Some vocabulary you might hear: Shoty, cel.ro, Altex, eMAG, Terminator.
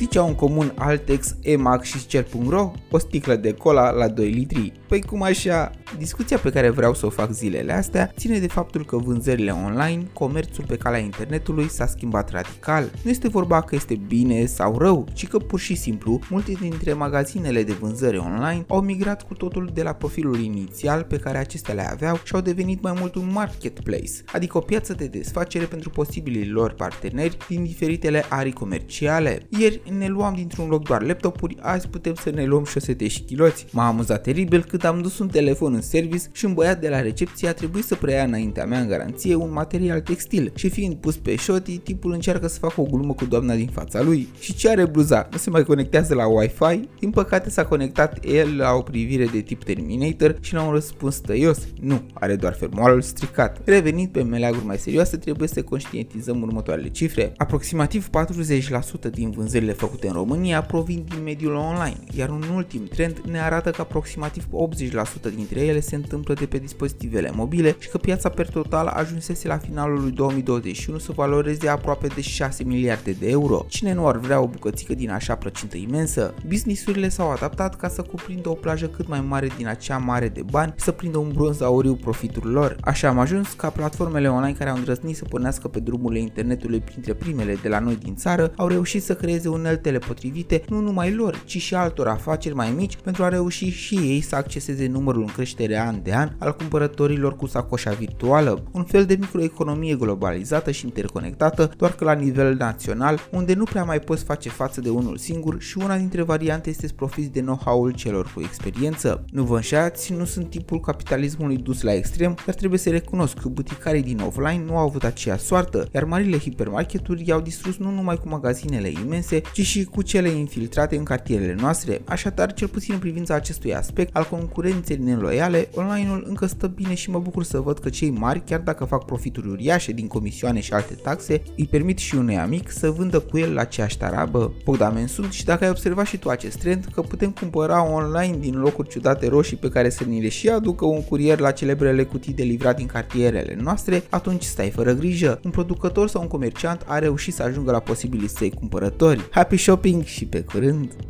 Știi ce au în comun Altex, eMAG și cel.ro? O sticlă de cola la 2 litri. Păi cum așa? Discuția pe care vreau să o fac zilele astea ține de faptul că vânzările online, comerțul pe calea internetului s-a schimbat radical. Nu este vorba că este bine sau rău, ci că pur și simplu multe dintre magazinele de vânzări online au migrat cu totul de la profilul inițial pe care acestea le aveau și au devenit mai mult un marketplace, adică o piață de desfacere pentru posibilii lor parteneri din diferitele arii comerciale. Ieri ne luam dintr-un loc doar laptopuri, azi putem să ne luăm șosete și chiloți. M-a amuzat teribil cât am dus un telefon în service și un băiat de la recepție a trebuit să preia înaintea mea în garanție un material textil și fiind pus pe Shoty, tipul încearcă să facă o glumă cu doamna din fața lui. Și ce are bluza? Nu se mai conectează la Wi-Fi? Din păcate s-a conectat el la o privire de tip Terminator și la un răspuns tăios. Nu, are doar fermoarul stricat. Revenind pe meleaguri mai serioase, trebuie să conștientizăm următoarele cifre. Aproximativ 40% din vânzările făcute în România provin din mediul online, iar un ultim trend ne arată că aproximativ 80% dintre ele se întâmplă de pe dispozitivele mobile și că piața per total ajunsese la finalul lui 2021 să valoreze aproape de 6 miliarde de euro. Cine nu ar vrea o bucățică din așa plăcintă imensă? Businessurile s-au adaptat ca să cuprindă o plajă cât mai mare din acea mare de bani și să prindă un bronz auriu profitul lor. Așa am ajuns ca platformele online care au îndrăznit să pornească pe drumurile internetului printre primele de la noi din țară au reușit să creeze uneltele potrivite nu numai lor, ci și altor afaceri mai mici pentru a reuși și ei să acceseze numărul în creștere an de an al cumpărătorilor cu sacoșa virtuală, un fel de microeconomie globalizată și interconectată, doar că la nivel național, unde nu prea mai poți face față de unul singur și una dintre variante este să profiți de know-how-ul celor cu experiență. Nu vă înșeați, nu sunt tipul capitalismului dus la extrem, dar trebuie să recunosc că buticarii din offline nu au avut aceea soartă, iar marile hipermarketuri i-au distrus nu numai cu magazinele imense, ci și cu cele infiltrate în cartierele noastre. Așadar, cel puțin în privința acestui aspect al concurenței neloiale, online-ul încă stă bine și mă bucur să văd că cei mari, chiar dacă fac profituri uriașe din comisioane și alte taxe, îi permit și unuia mic să vândă cu el la aceeași tarabă. Bogdamen sunt și dacă ai observat și tu acest trend că putem cumpăra online din locuri ciudate roșii pe care să ni le și aducă un curier la celebrele cutii de livrat din cartierele noastre, atunci stai fără grijă. Un producător sau un comerciant a reușit să ajungă la posibilii săi cumpărători. Happy shopping și pe curând!